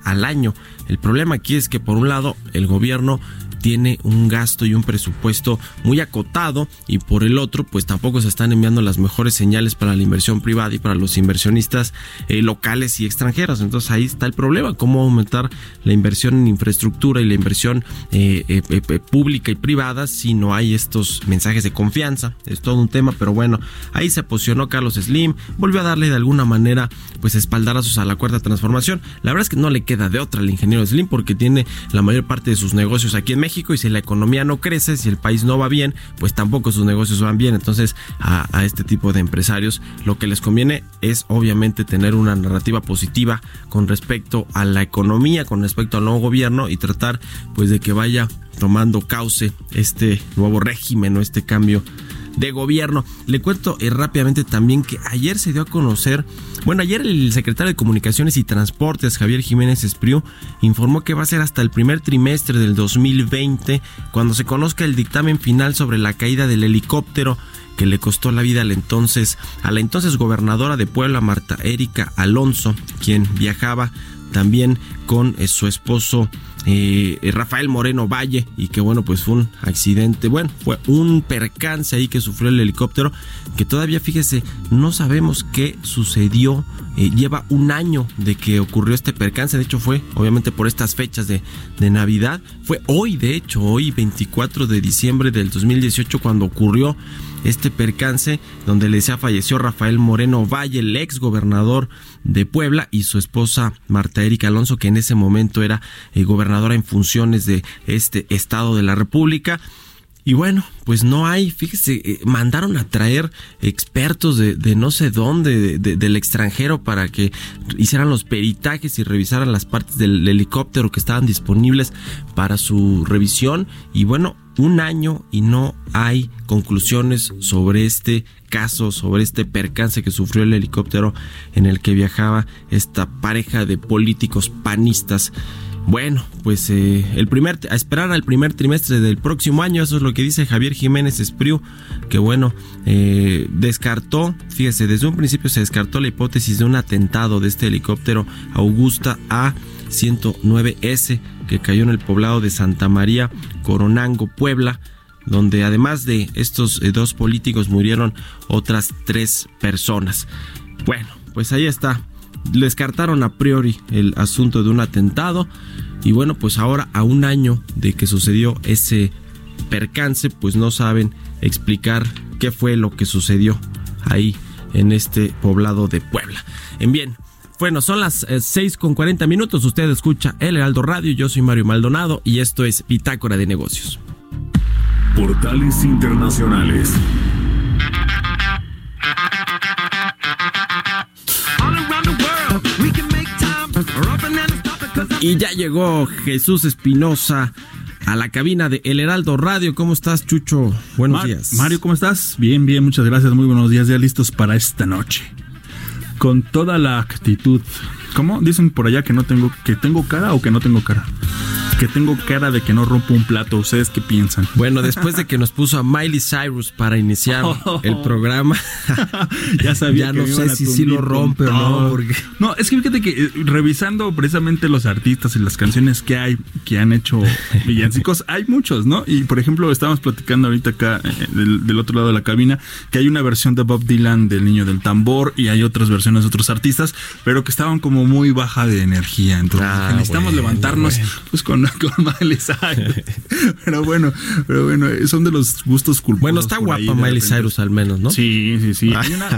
al año. El problema aquí es que por un lado el gobierno tiene un gasto y un presupuesto muy acotado, y por el otro pues tampoco se están enviando las mejores señales para la inversión privada y para los inversionistas locales y extranjeros. Entonces ahí está el problema, cómo aumentar la inversión en infraestructura y la inversión pública y privada si no hay estos mensajes de confianza. Es todo un tema, pero bueno, ahí se posicionó Carlos Slim, volvió a darle de alguna manera pues espaldarazos a la cuarta transformación. La verdad es que no le queda de otra al ingeniero Slim, porque tiene la mayor parte de sus negocios aquí en México, y si la economía no crece, si el país no va bien, pues tampoco sus negocios van bien. Entonces a este tipo de empresarios lo que les conviene es obviamente tener una narrativa positiva con respecto a la economía, con respecto al nuevo gobierno, y tratar pues de que vaya tomando cauce este nuevo régimen o este cambio de gobierno. Le cuento rápidamente también que ayer se dio a conocer, ayer el secretario de Comunicaciones y Transportes, Javier Jiménez Espriu, informó que va a ser hasta el primer trimestre del 2020 cuando se conozca el dictamen final sobre la caída del helicóptero que le costó la vida a la entonces gobernadora de Puebla, Marta Erika Alonso, quien viajaba también con su esposo Rafael Moreno Valle, y que pues fue un accidente, fue un percance ahí que sufrió el helicóptero, que todavía, fíjese, no sabemos qué sucedió. Lleva un año de que ocurrió este percance. De hecho fue obviamente por estas fechas de Navidad, fue hoy, de hecho hoy 24 de diciembre del 2018 cuando ocurrió este percance, donde le decía falleció Rafael Moreno Valle, el ex gobernador de Puebla, y su esposa Marta Erika Alonso, que en ese momento era gobernadora en funciones de este estado de la República. Y pues no hay, fíjese, mandaron a traer expertos de no sé dónde, del extranjero, para que hicieran los peritajes y revisaran las partes del helicóptero que estaban disponibles para su revisión. Y un año y no hay conclusiones sobre este caso, sobre este percance que sufrió el helicóptero en el que viajaba esta pareja de políticos panistas. Pues a esperar al primer trimestre del próximo año, eso es lo que dice Javier Jiménez Espriu, que descartó, fíjese, desde un principio se descartó la hipótesis de un atentado de este helicóptero Augusta A109S que cayó en el poblado de Santa María, Coronango, Puebla, donde además de estos dos políticos murieron otras 3 personas. Pues ahí está. Descartaron a priori el asunto de un atentado y pues ahora, a un año de que sucedió ese percance, pues no saben explicar qué fue lo que sucedió ahí en este poblado de Puebla. Son las 6:40. Usted escucha El Heraldo Radio. Yo soy Mario Maldonado y esto es Bitácora de Negocios. Portales internacionales. Y ya llegó Jesús Espinosa a la cabina de El Heraldo Radio. ¿Cómo estás, Chucho? Buenos días. Mario, ¿cómo estás? Bien, bien, muchas gracias. Muy buenos días. Ya listos para esta noche. Con toda la actitud. ¿Cómo? Dicen por allá que tengo cara o que no tengo cara. Que tengo cara de que no rompo un plato. ¿Ustedes qué piensan? Después de que nos puso a Miley Cyrus para iniciar el programa, ya sabía ya que no sé si lo rompe o no. No, es que fíjate que revisando precisamente los artistas y las canciones que hay, que han hecho villancicos, hay muchos, ¿no? Y por ejemplo, estábamos platicando ahorita acá del otro lado de la cabina, que hay una versión de Bob Dylan del Niño del Tambor y hay otras versiones de otros artistas, pero que estaban como muy baja de energía. Entonces necesitamos levantarnos pues con Miley Cyrus. Pero bueno, son de los gustos culposos. Está guapa Miley Cyrus al menos, ¿no? Sí.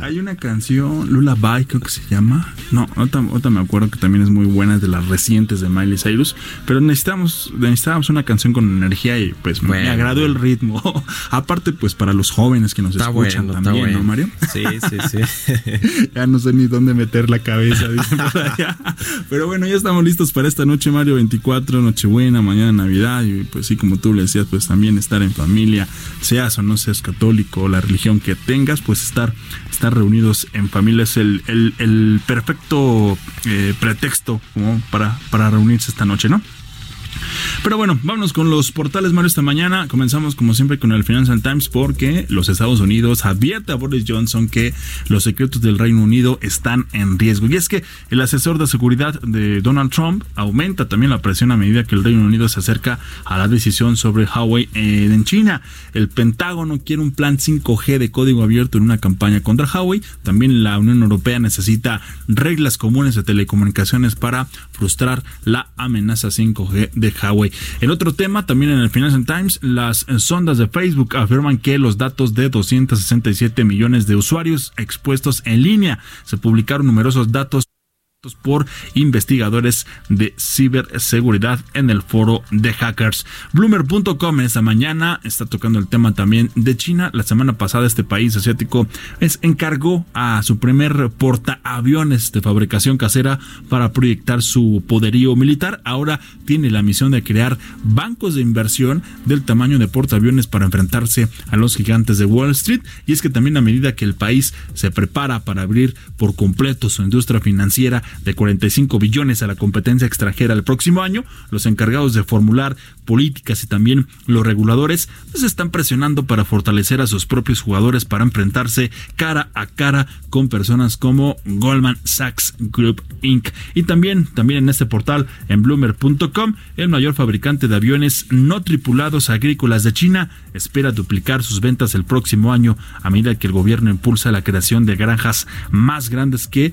Hay una canción, Lullaby creo que se llama. No, ahorita me acuerdo, que también es muy buena, es de las recientes de Miley Cyrus, pero necesitábamos una canción con energía y pues me agradó el ritmo. Aparte pues para los jóvenes que nos escuchan también, ¿no, Mario? Sí. Ya no sé ni dónde meter la cabeza, dicen por allá. Pero ya estamos listos para esta noche, Mario. 24, Nochebuena, mañana Navidad, y pues sí, como tú le decías, pues también estar en familia, seas o no seas católico, la religión que tengas, pues estar reunidos en familia es el perfecto pretexto como para reunirse esta noche, ¿no? Pero vámonos con los portales, Mario, esta mañana. Comenzamos como siempre con el Financial Times, porque los Estados Unidos advierte a Boris Johnson que los secretos del Reino Unido están en riesgo. Y es que el asesor de seguridad de Donald Trump aumenta también la presión a medida que el Reino Unido se acerca a la decisión sobre Huawei en China. El Pentágono quiere un plan 5G de código abierto en una campaña contra Huawei. También la Unión Europea necesita reglas comunes de telecomunicaciones para frustrar la amenaza 5G de Huawei. En otro tema, también en el Financial Times, las sondas de Facebook afirman que los datos de 267 millones de usuarios expuestos en línea, se publicaron numerosos datos por investigadores de ciberseguridad en el foro de hackers. Bloomberg.com esta mañana está tocando el tema también de China. La semana pasada este país asiático encargó a su primer portaaviones de fabricación casera para proyectar su poderío militar. Ahora tiene la misión de crear bancos de inversión del tamaño de portaaviones para enfrentarse a los gigantes de Wall Street. Y es que también a medida que el país se prepara para abrir por completo su industria financiera de 45 billones a la competencia extranjera el próximo año, los encargados de formular políticas y también los reguladores están presionando para fortalecer a sus propios jugadores para enfrentarse cara a cara con personas como Goldman Sachs Group Inc. Y también en este portal, en Bloomberg.com, el mayor fabricante de aviones no tripulados agrícolas de China espera duplicar sus ventas el próximo año a medida que el gobierno impulsa la creación de granjas más grandes que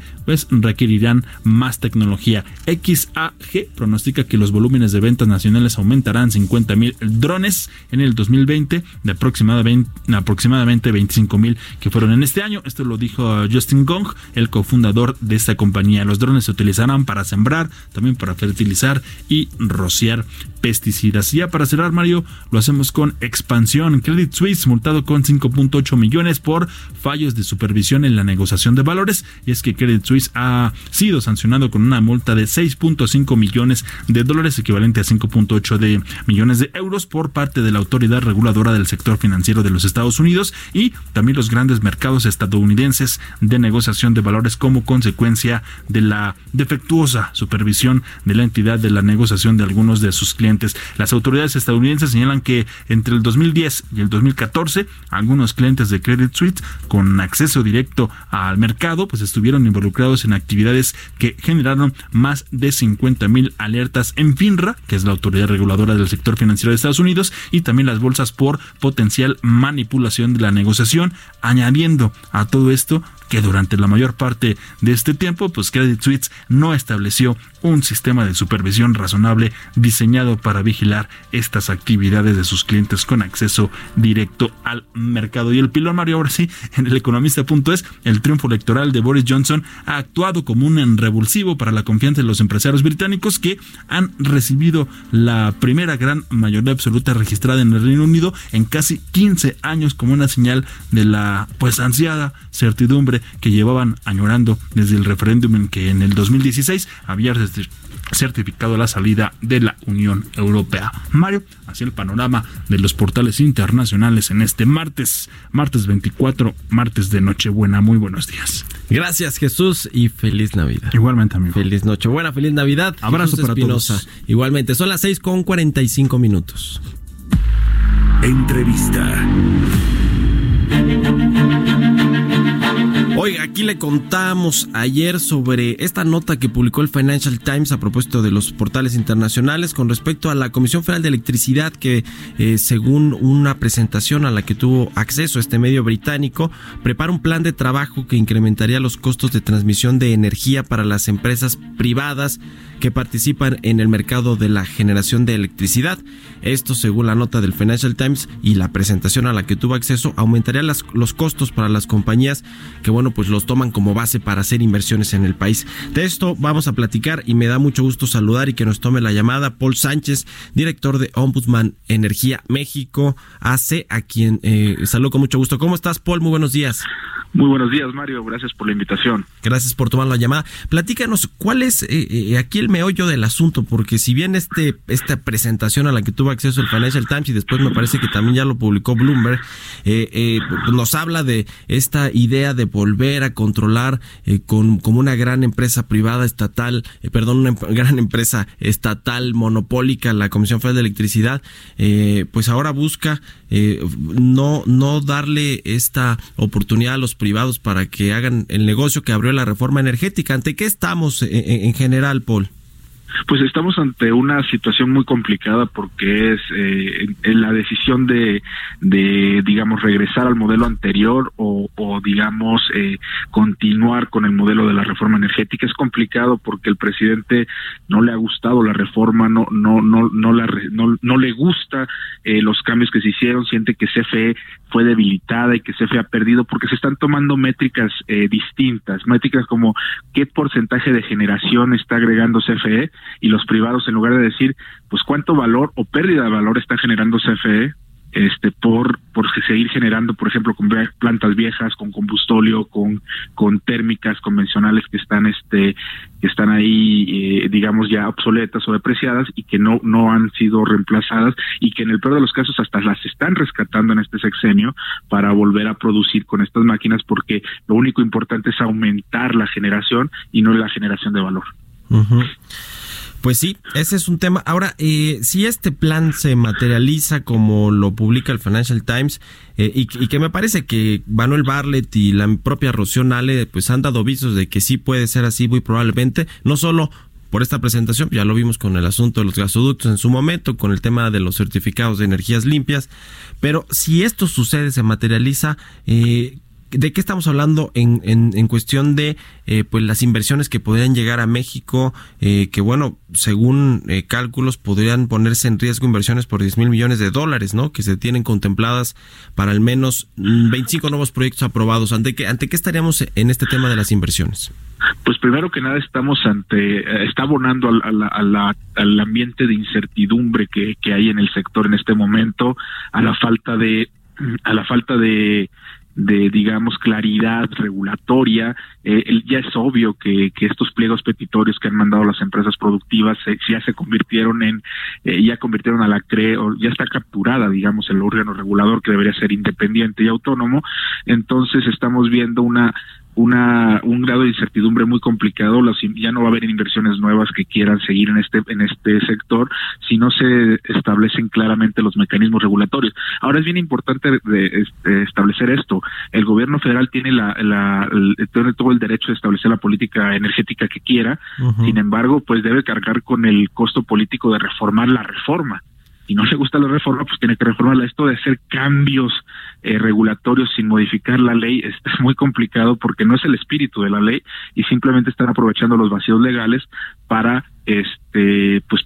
requerirán más tecnología. XAG pronostica que los volúmenes de ventas nacionales aumentarán 50,000 drones en el 2020 de aproximadamente 25,000 que fueron en este año. Esto lo dijo Justin Gong, el cofundador de esta compañía. Los drones se utilizarán para sembrar, también para fertilizar y rociar pesticidas. Y ya para cerrar, Mario, lo hacemos con expansión. Credit Suisse multado con 5.8 millones por fallos de supervisión en la negociación de valores. Y es que Credit Suisse ha sido sancionado con una multa de 6.5 millones de dólares, equivalente a 5.8 de millones de euros, por parte de la autoridad reguladora del sector financiero de los Estados Unidos y también los grandes mercados estadounidenses de negociación de valores como consecuencia de la defectuosa supervisión de la entidad de la negociación de algunos de sus clientes. Las autoridades estadounidenses señalan que entre el 2010 y el 2014 algunos clientes de Credit Suisse con acceso directo al mercado estuvieron involucrados en actividades que generaron más de 50,000 alertas en FINRA, que es la autoridad reguladora del sector financiero de Estados Unidos, y también las bolsas por potencial manipulación de la negociación, añadiendo a todo esto que durante la mayor parte de este tiempo, Credit Suisse no estableció un sistema de supervisión razonable diseñado para vigilar estas actividades de sus clientes con acceso directo al mercado. Y el pilón, Mario, ahora sí, en el economista.es, el triunfo electoral de Boris Johnson ha actuado como un revulsivo para la confianza de los empresarios británicos, que han recibido la primera gran mayoría absoluta registrada en el Reino Unido en casi 15 años, como una señal de la ansiada certidumbre que llevaban añorando desde el referéndum en que en el 2016 había certificado la salida de la Unión Europea. Mario, hacia el panorama de los portales internacionales en este martes 24, martes de Nochebuena. Muy buenos días. Gracias, Jesús, y feliz Navidad. Igualmente, amigo. Feliz Nochebuena, feliz Navidad. Abrazo Jesús para Espinosa. Todos. Igualmente, son las 6:45. Entrevista. Oiga, aquí le contamos ayer sobre esta nota que publicó el Financial Times a propósito de los portales internacionales con respecto a la Comisión Federal de Electricidad, que según una presentación a la que tuvo acceso este medio británico, prepara un plan de trabajo que incrementaría los costos de transmisión de energía para las empresas privadas que participan en el mercado de la generación de electricidad. Esto, según la nota del Financial Times y la presentación a la que tuvo acceso, aumentaría los costos para las compañías que, pues los toman como base para hacer inversiones en el país. De esto vamos a platicar y me da mucho gusto saludar y que nos tome la llamada Paul Sánchez, director de Ombudsman Energía México AC, a quien saludo con mucho gusto. ¿Cómo estás, Paul? Muy buenos días. Muy buenos días, Mario. Gracias por la invitación. Gracias por tomar la llamada. Platícanos, ¿cuál es aquí el meollo del asunto? Porque si bien esta presentación a la que tuvo acceso el Financial Times y después me parece que también ya lo publicó Bloomberg, nos habla de esta idea de volver a controlar como una gran empresa privada estatal, una gran empresa estatal monopólica, la Comisión Federal de Electricidad, pues ahora busca no darle esta oportunidad a los privados para que hagan el negocio que abrió la reforma energética. ¿Ante qué estamos en general, Paul? Pues estamos ante una situación muy complicada porque es la decisión de digamos regresar al modelo anterior o digamos continuar con el modelo de la reforma energética es complicado porque el presidente no le ha gustado la reforma, no le gusta los cambios que se hicieron, siente que CFE fue debilitada y que CFE ha perdido porque se están tomando métricas distintas, métricas como qué porcentaje de generación está agregando CFE y los privados en lugar de decir pues cuánto valor o pérdida de valor está generando CFE por seguir generando, por ejemplo, con plantas viejas, con combustóleo, con térmicas convencionales que están ahí digamos ya obsoletas o depreciadas y que no han sido reemplazadas y que en el peor de los casos hasta las están rescatando en este sexenio para volver a producir con estas máquinas porque lo único importante es aumentar la generación y no la generación de valor. Uh-huh. Pues sí, ese es un tema. Ahora, si este plan se materializa como lo publica el Financial Times y que me parece que Manuel Bartlett y la propia Rocío Nahle pues han dado visos de que sí puede ser así muy probablemente, no solo por esta presentación, ya lo vimos con el asunto de los gasoductos en su momento, con el tema de los certificados de energías limpias, pero si esto sucede, se materializa, ¿de qué estamos hablando en cuestión de pues las inversiones que podrían llegar a México? Que bueno, según cálculos podrían ponerse en riesgo inversiones por $10,000 millones, ¿no? Que se tienen contempladas para al menos 25 nuevos proyectos aprobados. ¿Ante qué estaríamos en este tema de las inversiones? Pues primero que nada estamos está abonando al ambiente de incertidumbre que hay en el sector en este momento, a la falta de digamos claridad regulatoria. Ya es obvio que estos pliegos petitorios que han mandado las empresas productivas ya se convirtieron en a la CRE, o ya está capturada digamos el órgano regulador que debería ser independiente y autónomo. Entonces estamos viendo un grado de incertidumbre muy complicado. Ya no va a haber inversiones nuevas que quieran seguir en este sector si no se establecen claramente los mecanismos regulatorios. Ahora es bien importante establecer esto. El gobierno federal tiene tiene todo el derecho de establecer la política energética que quiera. Uh-huh. Sin embargo, pues debe cargar con el costo político de reformar la reforma. Y no le gusta la reforma, pues tiene que reformarla. Esto de hacer cambios regulatorios sin modificar la ley es muy complicado porque no es el espíritu de la ley y simplemente están aprovechando los vacíos legales para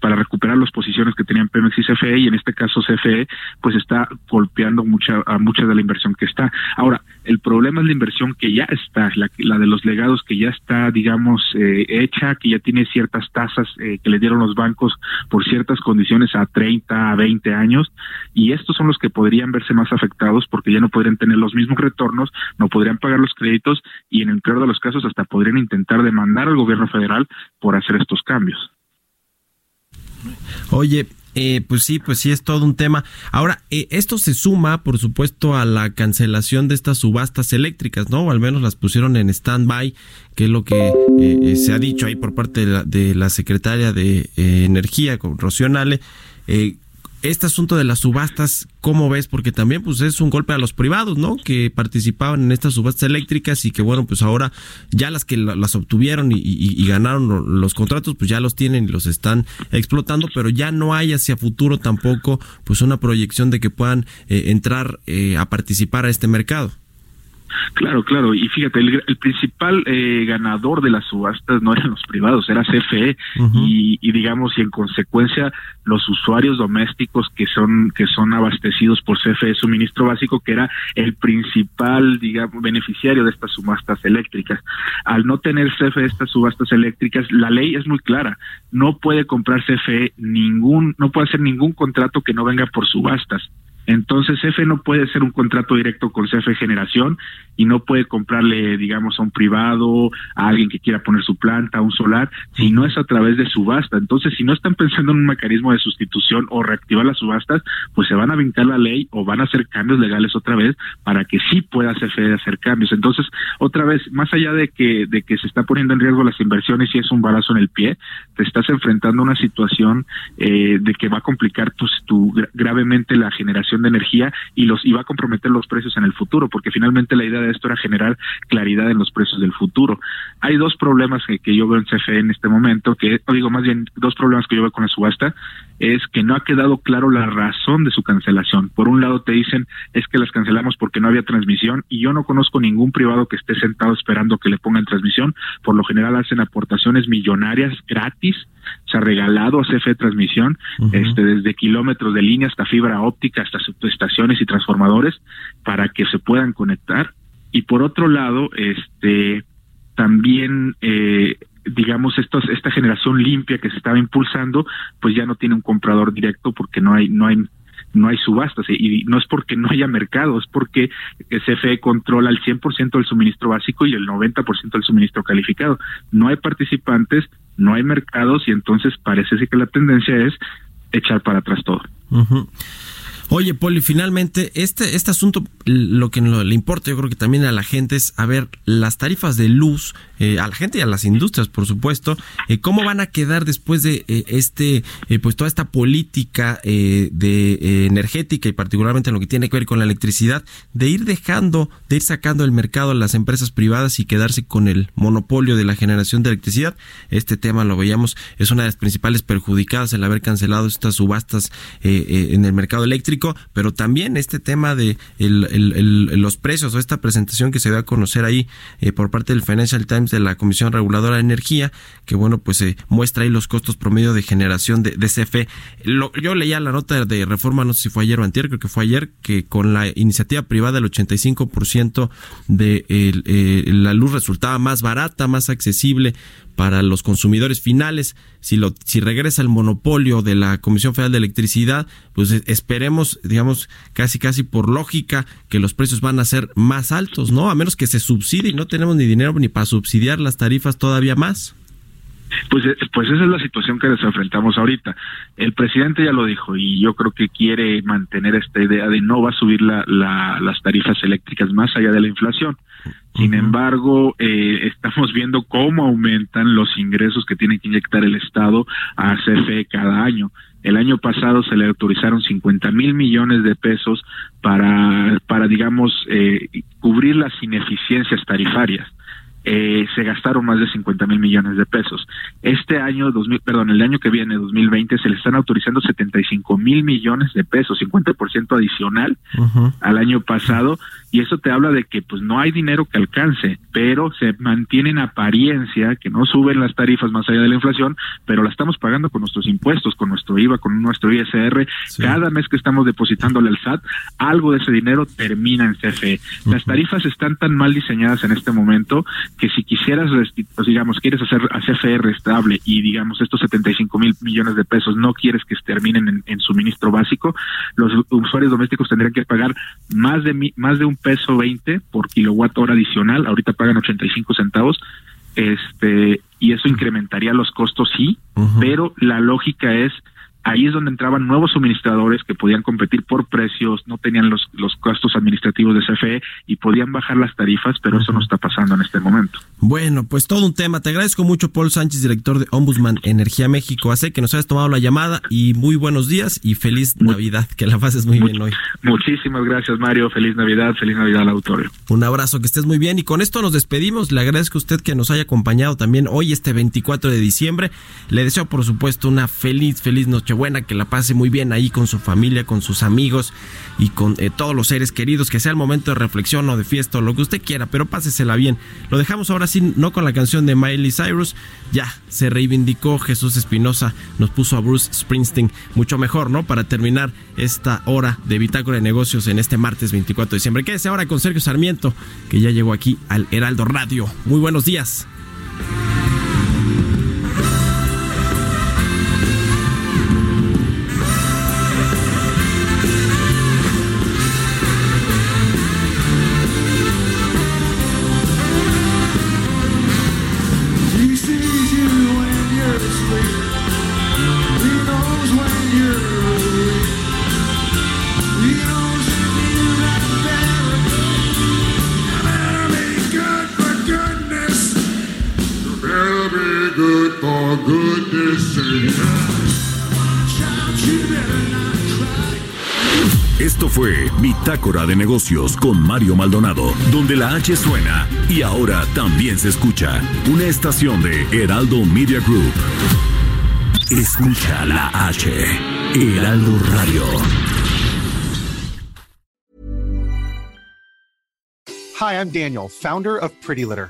para recuperar las posiciones que tenían Pemex y CFE, y en este caso CFE pues está golpeando mucha de la inversión que está. Ahora, el problema es la inversión que ya está, la de los legados que ya está, digamos, hecha, que ya tiene ciertas tasas que le dieron los bancos por ciertas condiciones a 30, a 20 años, y estos son los que podrían verse más afectados porque ya no podrían tener los mismos retornos, no podrían pagar los créditos y en el peor de los casos hasta podrían intentar demandar al gobierno federal por hacer estos cambios. Oye, pues sí, es todo un tema. Ahora, esto se suma, por supuesto, a la cancelación de estas subastas eléctricas, ¿no? O al menos las pusieron en stand-by, que es lo que se ha dicho ahí por parte de la secretaria de Energía, Rocío Nahle. Este asunto de las subastas, ¿cómo ves? Porque también pues es un golpe a los privados, ¿no? Que participaban en estas subastas eléctricas y que bueno, pues ahora ya las que las obtuvieron y ganaron los contratos, pues ya los tienen y los están explotando, pero ya no hay hacia futuro tampoco pues una proyección de que puedan entrar a participar a este mercado. Claro, y fíjate, el principal ganador de las subastas no eran los privados, era CFE. Uh-huh. y digamos, y en consecuencia los usuarios domésticos que son abastecidos por CFE suministro básico, que era el principal, digamos, beneficiario de estas subastas eléctricas. Al no tener CFE estas subastas eléctricas, la ley es muy clara, no puede comprar CFE no puede hacer ningún contrato que no venga por subastas. Entonces CFE no puede hacer un contrato directo con CFE Generación y no puede comprarle, digamos, a un privado, a alguien que quiera poner su planta, a un solar, si no es a través de subasta. Entonces, si no están pensando en un mecanismo de sustitución o reactivar las subastas, pues se van a brincar la ley o van a hacer cambios legales otra vez para que sí pueda CFE hacer cambios. Entonces, otra vez, más allá de que se está poniendo en riesgo las inversiones y es un balazo en el pie, te estás enfrentando a una situación de que va a complicar gravemente la generación de energía y va a comprometer los precios en el futuro, porque finalmente la idea de esto era generar claridad en los precios del futuro. Hay dos problemas que yo veo en CFE en este momento, dos problemas que yo veo con la subasta, es que no ha quedado claro la razón de su cancelación. Por un lado te dicen, es que las cancelamos porque no había transmisión, y yo no conozco ningún privado que esté sentado esperando que le pongan transmisión. Por lo general hacen aportaciones millonarias gratis, se ha regalado a CFE transmisión, desde kilómetros de línea hasta fibra óptica, hasta subestaciones y transformadores, para que se puedan conectar. Y por otro lado, también digamos, esta generación limpia que se estaba impulsando, pues ya no tiene un comprador directo porque no hay subastas, y no es porque no haya mercado, es porque CFE controla el 100% del suministro básico y el 90% del suministro calificado. No hay participantes, no hay mercados, y entonces parece que la tendencia es echar para atrás todo. Oye, Poli, finalmente, este asunto, lo que le importa, yo creo que también a la gente, es a ver las tarifas de luz, a la gente y a las industrias, por supuesto, cómo van a quedar después de pues toda esta política energética, y particularmente en lo que tiene que ver con la electricidad, de ir sacando del mercado a las empresas privadas y quedarse con el monopolio de la generación de electricidad. Este tema lo veíamos, es una de las principales perjudicadas el haber cancelado estas subastas en el mercado eléctrico. Pero también este tema de los precios, o esta presentación que se dio a conocer ahí por parte del Financial Times de la Comisión Reguladora de Energía, que bueno, pues se muestra ahí los costos promedio de generación de CFE. Yo leía la nota de Reforma, no sé si fue ayer o antier, creo que fue ayer, que con la iniciativa privada el 85% de la luz resultaba más barata, más accesible para los consumidores finales. Si regresa el monopolio de la Comisión Federal de Electricidad, pues esperemos, digamos, casi por lógica, que los precios van a ser más altos, ¿no? A menos que se subsidie, y no tenemos ni dinero ni para subsidiar las tarifas todavía más. Pues esa es la situación que nos enfrentamos ahorita. El presidente ya lo dijo, y yo creo que quiere mantener esta idea de no va a subir las tarifas eléctricas más allá de la inflación. Sin embargo, estamos viendo cómo aumentan los ingresos que tiene que inyectar el Estado a CFE cada año. El año pasado se le autorizaron 50,000 millones de pesos para digamos, cubrir las ineficiencias tarifarias. Se gastaron más de 50,000 millones de pesos. Este año, el año que viene, 2020, se le están autorizando 75,000 millones de pesos, 50% adicional al año pasado, y eso te habla de que pues no hay dinero que alcance, pero se mantiene en apariencia que no suben las tarifas más allá de la inflación, pero la estamos pagando con nuestros impuestos, con nuestro IVA, con nuestro ISR. Sí. Cada mes que estamos depositándole al SAT, algo de ese dinero termina en CFE. Las tarifas están tan mal diseñadas en este momento que si quieres hacer a CFE restable, y digamos estos 75,000 millones de pesos no quieres que terminen en suministro básico, los usuarios domésticos tendrían que pagar más de $1.20 por kilowatt hora adicional. Ahorita pagan 85 centavos, y eso incrementaría los costos, sí, pero la lógica es, ahí es donde entraban nuevos suministradores que podían competir por precios, no tenían los costos administrativos de CFE y podían bajar las tarifas, pero eso no está pasando en este momento. Bueno, pues todo un tema. Te agradezco mucho, Paul Sánchez, director de Ombudsman Energía México AC, que nos hayas tomado la llamada, y muy buenos días y feliz Navidad, que la pases muy bien hoy. Muchísimas gracias, Mario. Feliz Navidad al auditorio. Un abrazo, que estés muy bien, y con esto nos despedimos. Le agradezco a usted que nos haya acompañado también hoy, este 24 de diciembre. Le deseo, por supuesto, una feliz noche buena, que la pase muy bien ahí con su familia, con sus amigos y con todos los seres queridos, que sea el momento de reflexión o de fiesta o lo que usted quiera, pero pásesela bien. Lo dejamos ahora sí, no con la canción de Miley Cyrus, ya se reivindicó Jesús Espinosa, nos puso a Bruce Springsteen, mucho mejor, ¿no? Para terminar esta hora de Bitácora de Negocios en este martes 24 de diciembre. Quédese ahora con Sergio Sarmiento, que ya llegó aquí al Heraldo Radio. Muy buenos días. Esto fue Bitácora de Negocios con Mario Maldonado, donde la H suena y ahora también se escucha. Una estación de Heraldo Media Group. Escucha la H, Heraldo Radio. Hi, I'm Daniel, founder of Pretty Litter.